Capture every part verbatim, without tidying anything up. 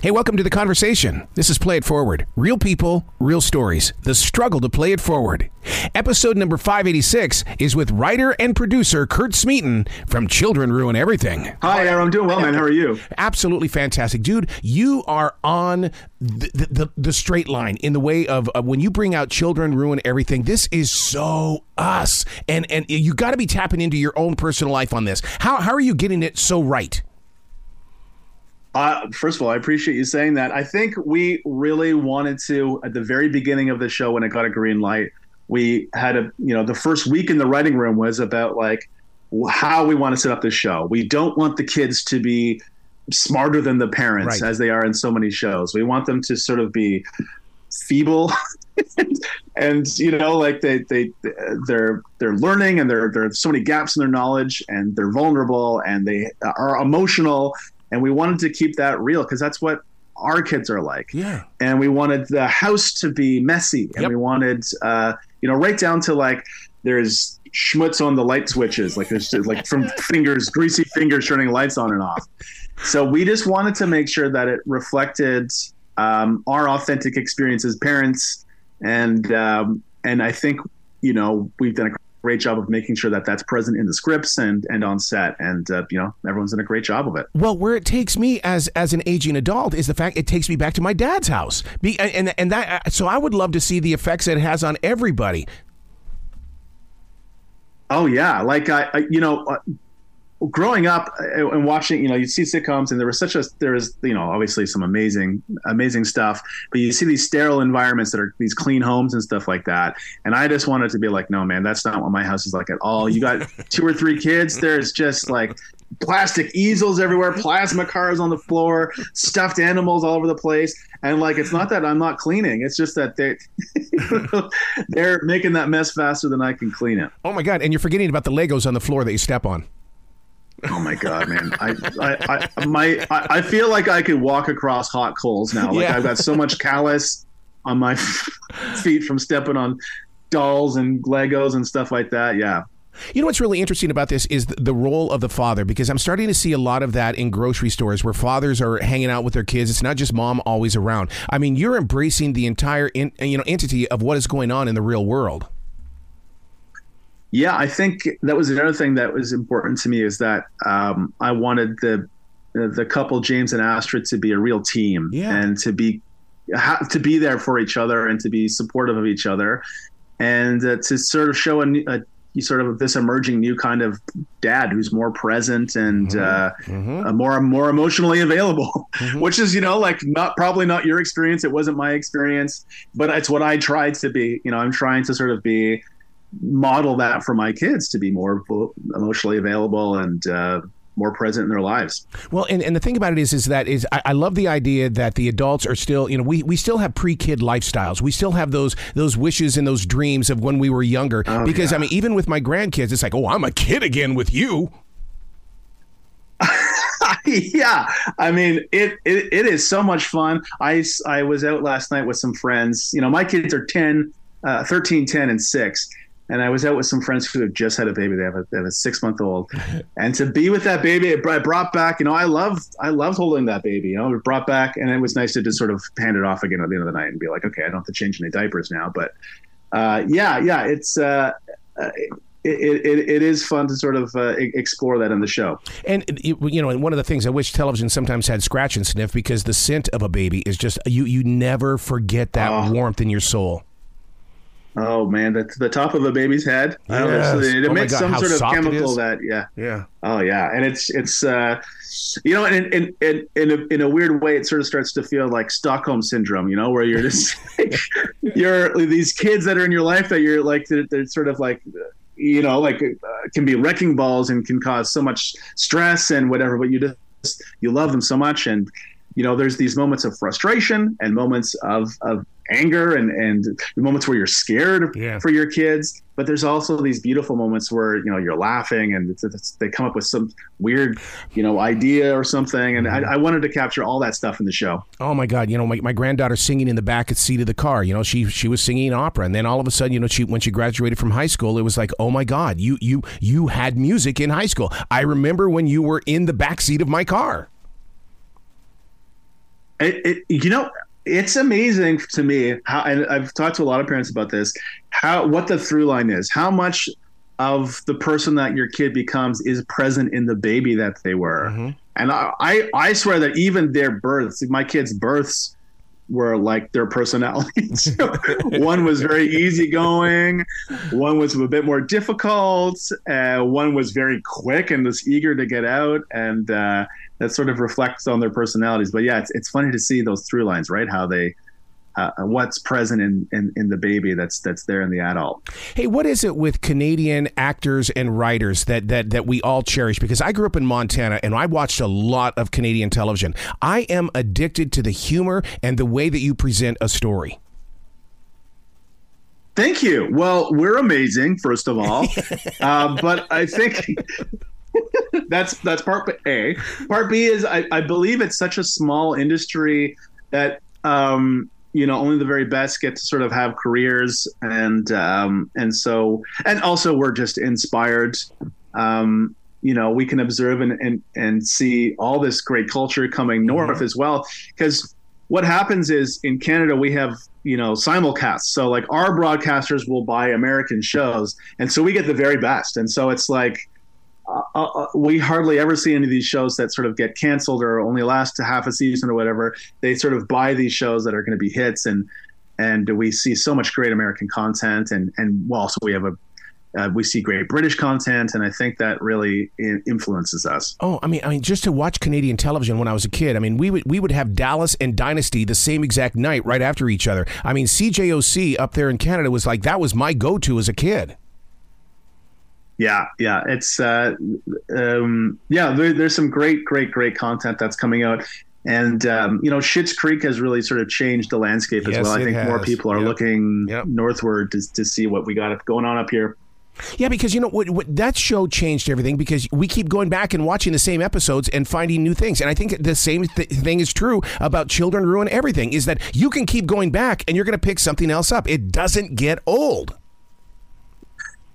Hey, welcome to The Conversation. This is Play It Forward. Real people, real stories. The struggle to play it forward. Episode number five eighty-six is with writer and producer Kurt Smeaton from Children Ruin Everything. Hi, Aaron. I'm doing well, man. How are you? Absolutely fantastic. Dude, you are on the, the, the, the straight line in the way of uh, when you bring out Children Ruin Everything. This is so us. And, and you got to be tapping into your own personal life on this. How, how are you getting it so right? Uh, first of all, I appreciate you saying that. I think we really wanted to, at the very beginning of the show, when it got a green light, we had a, you know, the first week in the writing room was about like how we want to set up this show. We don't want the kids to be smarter than the parents, right, as they are in so many shows. We want them to sort of be feeble and, and, you know, like they, they, they're, they're learning and there, there are so many gaps in their knowledge and they're vulnerable and they are emotional. And we wanted to keep that real because that's what our kids are like. Yeah. And we wanted the house to be messy. And yep. we wanted, uh, you know, right down to like there's schmutz on the light switches. Like there's just, like from fingers, greasy fingers turning lights on and off. So we just wanted to make sure that it reflected um, our authentic experience as parents. And um, and I think, you know, we've done a great job of making sure that that's present in the scripts and and on set, and uh, you know, everyone's done a great job of it. Well, where it takes me as as an aging adult is the fact it takes me back to my dad's house. Be, and and that so I would love to see the effects it has on everybody. Oh yeah, like I, I you know, uh, growing up and watching, you know, you'd see sitcoms and there was such a there is you know obviously some amazing amazing stuff, but you see these sterile environments that are these clean homes and stuff like that, and I just wanted to be like, no man, that's not what my house is like at all. You got two or three kids, there's just like plastic easels everywhere, plasma cars on the floor, stuffed animals all over the place, and like it's not that I'm not cleaning, it's just that they they're making that mess faster than I can clean it. Oh my god, and you're forgetting about the Legos on the floor that you step on. Oh my god, man! I I I, my, I I feel like I could walk across hot coals now. Like yeah. I've got so much callus on my feet from stepping on dolls and Legos and stuff like that. Yeah. You know what's really interesting about this is the role of the father, because I'm starting to see a lot of that in grocery stores where fathers are hanging out with their kids. It's not just mom always around. I mean, you're embracing the entire in, you know entity of what is going on in the real world. Yeah, I think that was another thing that was important to me is that um, I wanted the the couple James and Astrid to be a real team, yeah, and to be to be there for each other and to be supportive of each other, and uh, to sort of show a, a sort of this emerging new kind of dad who's more present and mm-hmm. uh, mm-hmm. uh, more more emotionally available, mm-hmm. which is, you know, like not probably not your experience. It wasn't my experience, but it's what I tried to be. You know, I'm trying to sort of be. model that for my kids to be more emotionally available and uh, more present in their lives. Well, and, and the thing about it is, is that is I, I love the idea that the adults are still, you know, we, we still have pre-kid lifestyles. We still have those those wishes and those dreams of when we were younger. Oh, because, yeah. I mean, even with my grandkids, it's like, oh, I'm a kid again with you. Yeah. I mean, it, it it is so much fun. I, I was out last night with some friends. You know, my kids are ten, thirteen, ten, and six. And I was out with some friends who have just had a baby. They have a, they have a six-month-old, and to be with that baby, it brought back. You know, I loved, I loved holding that baby. You know, it brought back, and it was nice to just sort of hand it off again at the end of the night and be like, okay, I don't have to change any diapers now. But uh, yeah, yeah, it's. Uh, it, It, it it is fun to sort of uh, explore that in the show. And, you know, and one of the things I wish television sometimes had scratch and sniff, because the scent of a baby is just, you, you never forget that oh. warmth in your soul. Oh, man, the, the top of a baby's head. Yes. I don't know, it oh emits God, some sort of chemical that, yeah. Yeah. Oh, yeah. And it's, it's uh, you know, and in, in, in, a, in a weird way, it sort of starts to feel like Stockholm Syndrome, you know, where you're just, you're these kids that are in your life that you're like, they're, they're sort of like, you know, like uh, can be wrecking balls and can cause so much stress and whatever, but you just, you love them so much. And, you know, there's these moments of frustration and moments of, of anger and, and moments where you're scared yeah. for your kids, but there's also these beautiful moments where, you know, you're laughing and it's, it's, they come up with some weird, you know, idea or something. And I, I wanted to capture all that stuff in the show. Oh my God. You know, my, my granddaughter singing in the back seat of the car, you know, she, she was singing opera. And then all of a sudden, you know, she, when she graduated from high school, it was like, oh my God, you, you, you had music in high school. I remember when you were in the back seat of my car. It, it, you know, it's amazing to me how, and I've talked to a lot of parents about this, how, what the through line is, how much of the person that your kid becomes is present in the baby that they were. Mm-hmm. And I, I, I swear that even their births, my kids' births, were like their personalities. One was very easygoing, one was a bit more difficult, uh, one was very quick and was eager to get out, and uh, that sort of reflects on their personalities. But yeah, it's it's funny to see those through lines, right? How they, uh, what's present in, in, in the baby that's that's there in the adult. Hey, what is it with Canadian actors and writers that that that we all cherish? Because I grew up in Montana and I watched a lot of Canadian television. I am addicted to the humor and the way that you present a story. Thank you. Well, we're amazing, first of all. uh, but I think that's that's part A. Part B is I, I believe it's such a small industry that um, you know, only the very best get to sort of have careers. And, um, and so, and also we're just inspired. Um, you know, we can observe and, and, and see all this great culture coming north mm-hmm. as well. Because what happens is in Canada, we have, you know, simulcasts. So like our broadcasters will buy American shows. And so we get the very best. And so it's like, uh, uh, we hardly ever see any of these shows that sort of get canceled or only last to half a season or whatever. They sort of buy these shows that are going to be hits, and and we see so much great American content, and and well, also we have a uh, we see great British content, and I think that really in- influences us. Oh, I mean, I mean, just to watch Canadian television when I was a kid. I mean, we would we would have Dallas and Dynasty the same exact night right after each other. I mean, C J O C up there in Canada was like that was my go-to as a kid. Yeah, yeah, it's uh, um, yeah. There, there's some great, great, great content that's coming out, and um, you know, Schitt's Creek has really sort of changed the landscape as yes, well. I think has. more people are yep. looking yep. northward to, to see what we got going on up here. Yeah, because you know what, what, that show changed everything because we keep going back and watching the same episodes and finding new things. And I think the same th- thing is true about Children Ruin Everything: is that you can keep going back and you're going to pick something else up. It doesn't get old.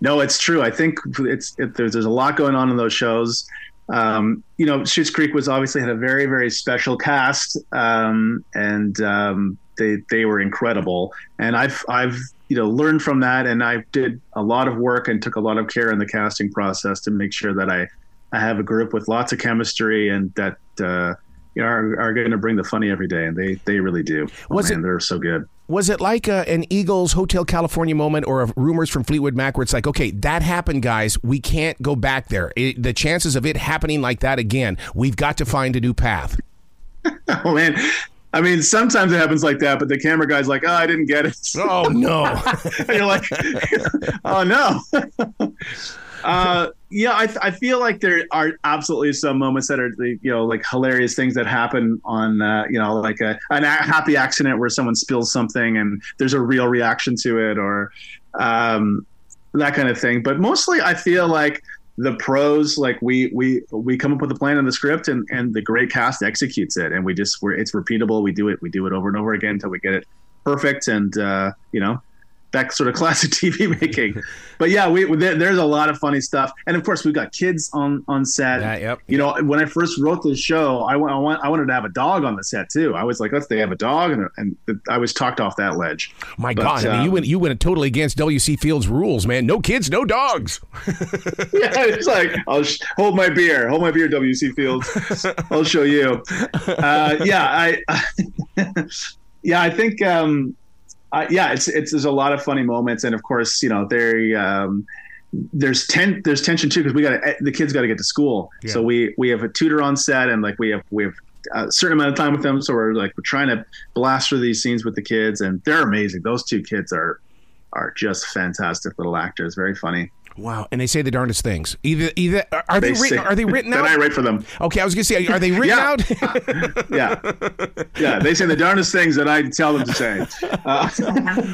No, it's true. I think it's it, there's, there's a lot going on in those shows. Um, you know, Schitt's Creek was obviously had a very, very special cast, um, and um, they they were incredible. And I've I've you know learned from that, and I did a lot of work and took a lot of care in the casting process to make sure that I, I have a group with lots of chemistry and that uh, you know are, are going to bring the funny every day, and they they really do. Oh, was man, it- they're so good. Was it like a, an Eagles Hotel California moment or of Rumors from Fleetwood Mac where it's like, okay, that happened, guys. We can't go back there. It, the chances of it happening like that again, we've got to find a new path. Oh, man. I mean, sometimes it happens like that, but the camera guy's like, oh, I didn't get it. Oh, no. And you're like, oh, no. uh, yeah, I, I feel like there are absolutely some moments that are, you know, like hilarious things that happen on, uh, you know, like a, an a happy accident where someone spills something and there's a real reaction to it or um, that kind of thing. But mostly I feel like the pros, like we we we come up with a plan and the script and, and the great cast executes it. And we just, we're, it's repeatable. We do it. We do it over and over again until we get it perfect. And, uh, you know. That sort of classic T V making, but yeah, we there, there's a lot of funny stuff, and of course we've got kids on on set. Yeah, yep. You know, when I first wrote this show, I want I, want, I wanted to have a dog on the set too. I was like, let's they have a dog, and and I was talked off that ledge. My but, God, um, I mean, you went you went totally against W C Fields rules, man. No kids, no dogs. Yeah, it's like I'll sh- hold my beer, hold my beer, W C Fields. I'll show you. Uh, yeah, I, I yeah, I think. Um, Uh, yeah, it's it's there's a lot of funny moments, and of course, you know, there um, there's ten there's tension too because we got the kids got to get to school, yeah. So we we have a tutor on set, and like we have we have a certain amount of time with them, so we're like we're trying to blast through these scenes with the kids, and they're amazing. Those two kids are are just fantastic little actors, very funny. Wow, and they say the darndest things. Either, either are they, they written? Say, are they written out? Then I write for them. Okay, I was gonna say, are they written yeah. out? yeah, yeah. They say the darndest things that I tell them to say. Uh,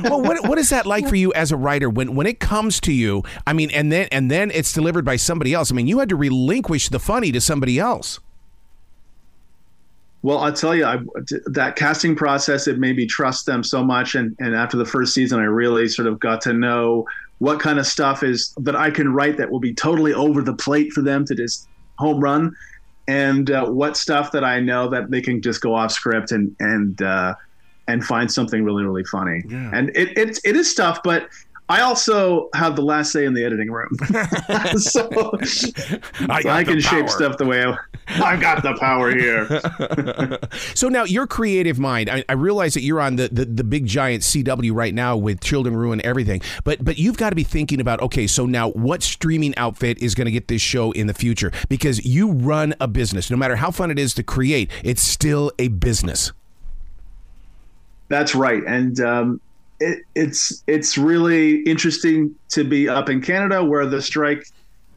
well, what what is that like for you as a writer when when it comes to you? I mean, and then and then it's delivered by somebody else. I mean, you had to relinquish the funny to somebody else. Well, I'll tell you, I, that casting process, it made me trust them so much, and and after the first season, I really sort of got to know what kind of stuff is that I can write that will be totally over the plate for them to just home run. and uh, what stuff that I know that they can just go off script and and uh, and find something really, really funny. Yeah. And it, it it is stuff, but I also have the last say in the editing room. so I, so I can shape stuff the way I, I've got the power here. So now your creative mind, I, I realize that you're on the, the, the big giant C W right now with Children Ruin Everything, but but you've got to be thinking about, okay, so now what streaming outfit is going to get this show in the future? Because you run a business. No matter how fun it is to create, it's still a business. That's right. And, um, It, it's it's really interesting to be up in Canada where the strike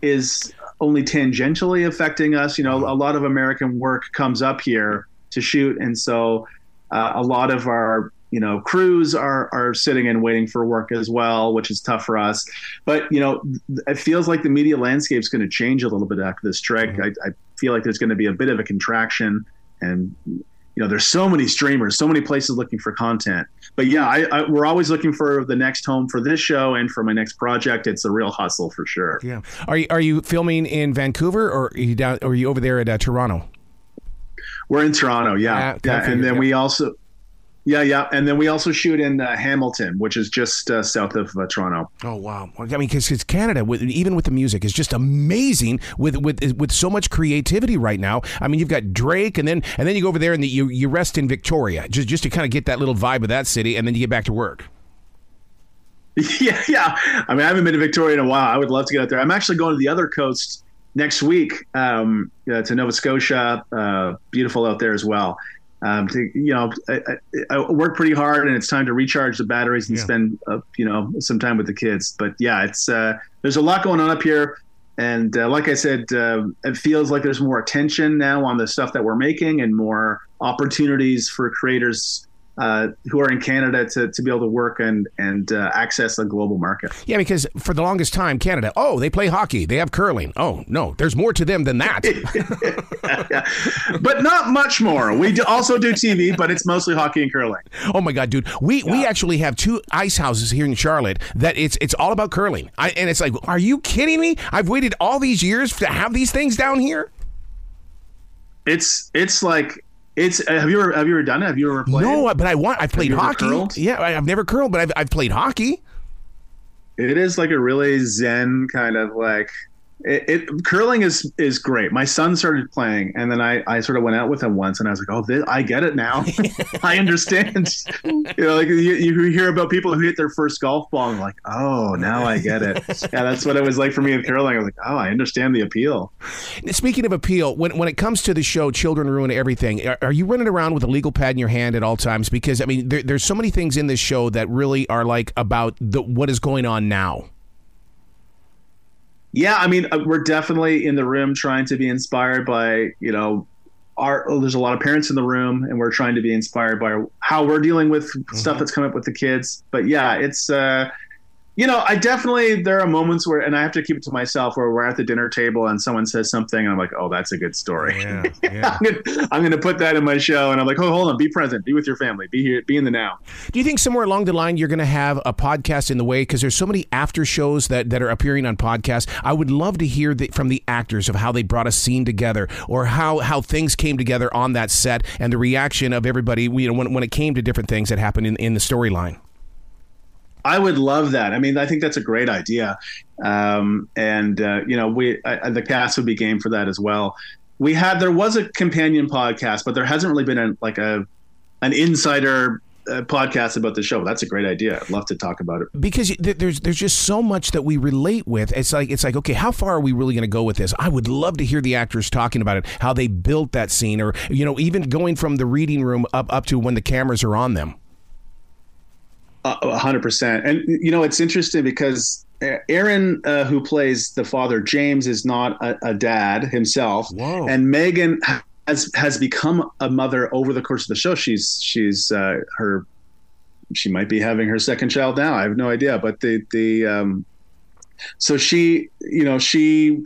is only tangentially affecting us. You know, a lot of American work comes up here to shoot. And so uh, a lot of our, you know, crews are, are sitting and waiting for work as well, which is tough for us. But, you know, it feels like the media landscape is going to change a little bit after this strike. I, I feel like there's going to be a bit of a contraction, and you know, there's so many streamers, so many places looking for content. But yeah, I, I, we're always looking for the next home for this show and for my next project. It's a real hustle for sure. Yeah. Are you are you filming in Vancouver, or are you down? Or are you over there at uh, Toronto? We're in Toronto. Yeah. yeah, yeah. And then yeah. we also. Yeah, yeah, and then we also shoot in uh, Hamilton, which is just uh, south of uh, Toronto. Oh wow! I mean, because Canada, with, even with the music, is just amazing with with with so much creativity right now. I mean, you've got Drake, and then and then you go over there and the, you you rest in Victoria, just just to kind of get that little vibe of that city, and then you get back to work. Yeah, yeah. I mean, I haven't been to Victoria in a while. I would love to get out there. I'm actually going to the other coast next week um, uh, to Nova Scotia. Uh, beautiful out there as well. Um, to, you know, I, I, I work pretty hard, and it's time to recharge the batteries and yeah. spend, uh, you know, some time with the kids. But yeah, it's uh, there's a lot going on up here, and uh, like I said, uh, it feels like there's more attention now on the stuff that we're making, and more opportunities for creators uh, who are in Canada to, to be able to work and and uh, access the global market. Yeah, because for the longest time, Canada, oh, they play hockey, they have curling. Oh no, there's more to them than that. yeah, yeah. But not much more. We do also do T V, but it's mostly hockey and curling. Oh my God, dude, we yeah. we actually have two ice houses here in Charlotte that it's it's all about curling. I, and it's like, are you kidding me? I've waited all these years to have these things down here. It's it's like. It's have you ever have you ever done it? Have you ever played? No, but I want. I've played hockey. Curled? Yeah, I, I've never curled, but I've I've played hockey. It is like a really zen kind of like it. it curling is is great. My son started playing, and then I, I sort of went out with him once, and I was like, oh, this, I get it now. I understand. You know, like you, you hear about people who hit their first golf ball, and I'm like, oh, now I get it. Yeah, that's what it was like for me with curling. I was like, oh, I understand the appeal. Speaking of appeal, when when it comes to the show Children Ruin Everything, are, are you running around with a legal pad in your hand at all times? Because, I mean, there, there's so many things in this show that really are like about the, what is going on now. Yeah, I mean, we're definitely in the room trying to be inspired by, you know, our oh, there's a lot of parents in the room, and we're trying to be inspired by how we're dealing with mm-hmm. stuff that's coming up with the kids. But yeah, it's, uh, you know, I definitely, there are moments where, and I have to keep it to myself, where we're at the dinner table and someone says something and I'm like, oh, that's a good story. Yeah, yeah. I'm going to put that in my show. And I'm like, oh, hold on, be present, be with your family, be here, be in the now. Do you think somewhere along the line you're going to have a podcast in the way? Because there's so many after shows that, that are appearing on podcasts. I would love to hear the, from the actors of how they brought a scene together, or how, how things came together on that set, and the reaction of everybody, you know, when, when it came to different things that happened in, in the storyline. I would love that. I mean, I think that's a great idea. Um, and, uh, you know, we I, the cast would be game for that as well. We had, there was a companion podcast, but there hasn't really been a, like a an insider uh, podcast about the show. That's a great idea. I'd love to talk about it. Because there's there's just so much that we relate with. It's like, it's like okay, how far are we really going to go with this? I would love to hear the actors talking about it, how they built that scene, or, you know, even going from the reading room up, up to when the cameras are on them. A hundred percent. And, you know, it's interesting because Aaron, uh, who plays the father, James, is not a, a dad himself. Whoa. And Meaghan has, has become a mother over the course of the show. She's, she's, uh, her, she might be having her second child now. I have no idea, but the, the, um, so she, you know, she,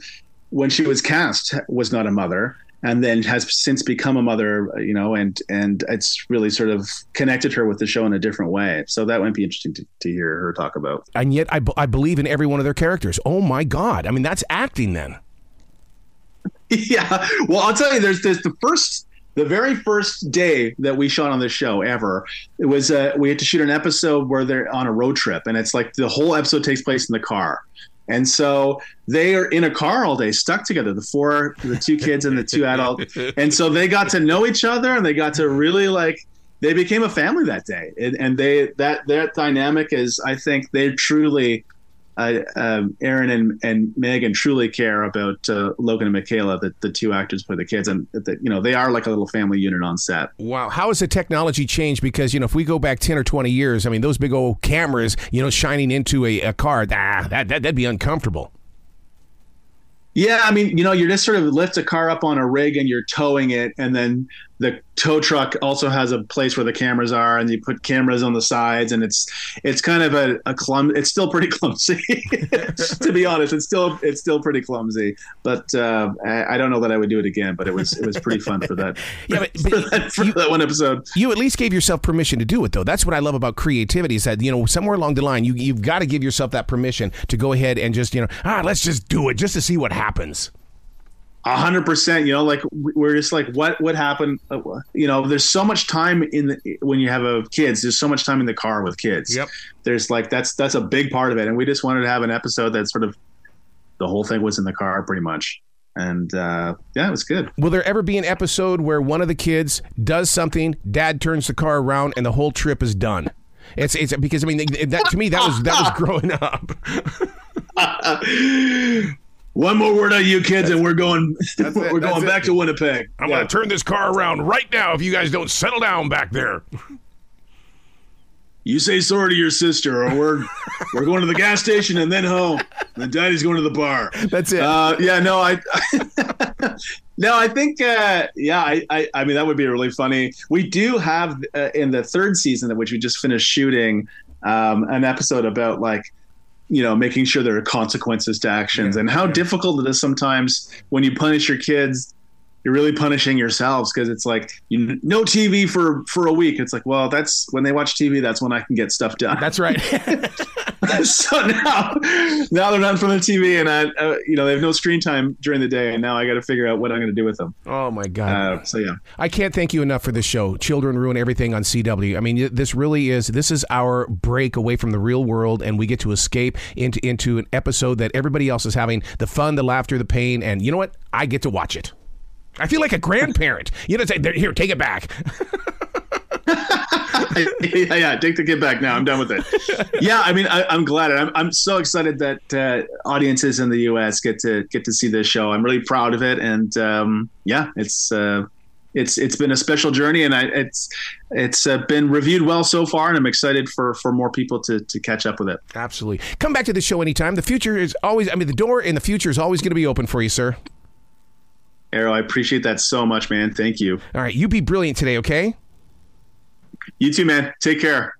when she was cast, was not a mother, and then has since become a mother, you know, and and it's really sort of connected her with the show in a different way. So that might be interesting to, to hear her talk about. And yet I, b- I believe in every one of their characters. Oh, my God. I mean, that's acting then. Yeah. Well, I'll tell you, there's, there's the first, the very first day that we shot on this show ever, it was, uh, we had to shoot an episode where they're on a road trip, and it's like the whole episode takes place in the car. And so they are in a car all day, stuck together, the four, the two kids and the two adults. And so they got to know each other, and they got to really, like, they became a family that day. And, and they, that, that dynamic is, I think they truly, uh, um, Aaron and, and Meaghan truly care about uh, Logan and Michaela, the, the two actors play the kids. And, the, you know, they are like a little family unit on set. Wow. How has the technology changed? Because, you know, if we go back ten or twenty years, I mean, those big old cameras, you know, shining into a, a car, ah, that, that, that'd be uncomfortable. Yeah, I mean, you know, you just sort of lift a car up on a rig and you're towing it, and then the tow truck also has a place where the cameras are, and you put cameras on the sides, and it's it's kind of a, a clum. It's still pretty clumsy, to be honest. It's still it's still pretty clumsy, but uh, I, I don't know that I would do it again. But it was it was pretty fun for that. Yeah, but, but for, that, for you, that one episode, you at least gave yourself permission to do it, though. That's what I love about creativity, is that, you know, somewhere along the line, you you've got to give yourself that permission to go ahead and just, you know, ah, let's just do it just to see what happens. happens a hundred percent. You know, like, we're just like, what would happen? You know, there's so much time in the, when you have a kids, there's so much time in the car with kids. Yep. There's like, that's, that's a big part of it. And we just wanted to have an episode that sort of the whole thing was in the car pretty much. And uh, yeah, it was good. Will there ever be an episode where one of the kids does something, dad turns the car around, and the whole trip is done? It's it's because, I mean, that, to me, that was, that was growing up. One more word on you kids, that's, and we're going. We're going it. back to Winnipeg. I'm yeah. going to turn this car around right now if you guys don't settle down back there. You say sorry to your sister, or we're we're going to the gas station and then home. And then Daddy's going to the bar. That's it. Uh, yeah, no, I. I no, I think. Uh, yeah, I, I. I mean, that would be really funny. We do have uh, in the third season, which we just finished shooting, um, an episode about, like, you know, making sure there are consequences to actions, yeah, and how yeah. difficult it is sometimes when you punish your kids, you're really punishing yourselves. Cause it's like, you no T V for, for a week. It's like, well, that's when they watch T V. That's when I can get stuff done. That's right. So now, now they're not in front of the T V, and I, uh, you know, they have no screen time during the day. And now I got to figure out what I'm going to do with them. Oh my God. Uh, so yeah, I can't thank you enough for this show. Children Ruin Everything on C W. I mean, this really is, this is our break away from the real world, and we get to escape into, into an episode that everybody else is having the fun, the laughter, the pain. And you know what? I get to watch it. I feel like a grandparent. You know, say, here, take it back. yeah, yeah, take the kid back now. I'm done with it. Yeah, I mean, I, I'm glad. I'm, I'm so excited that uh, audiences in the U S get to get to see this show. I'm really proud of it, and um, yeah, it's uh, it's it's been a special journey, and I, it's it's uh, been reviewed well so far, and I'm excited for for more people to to catch up with it. Absolutely, come back to the show anytime. The future is always. I mean, the door in the future is always going to be open for you, sir. Arrow, I appreciate that so much, man. Thank you. All right. You be brilliant today, okay? You too, man. Take care.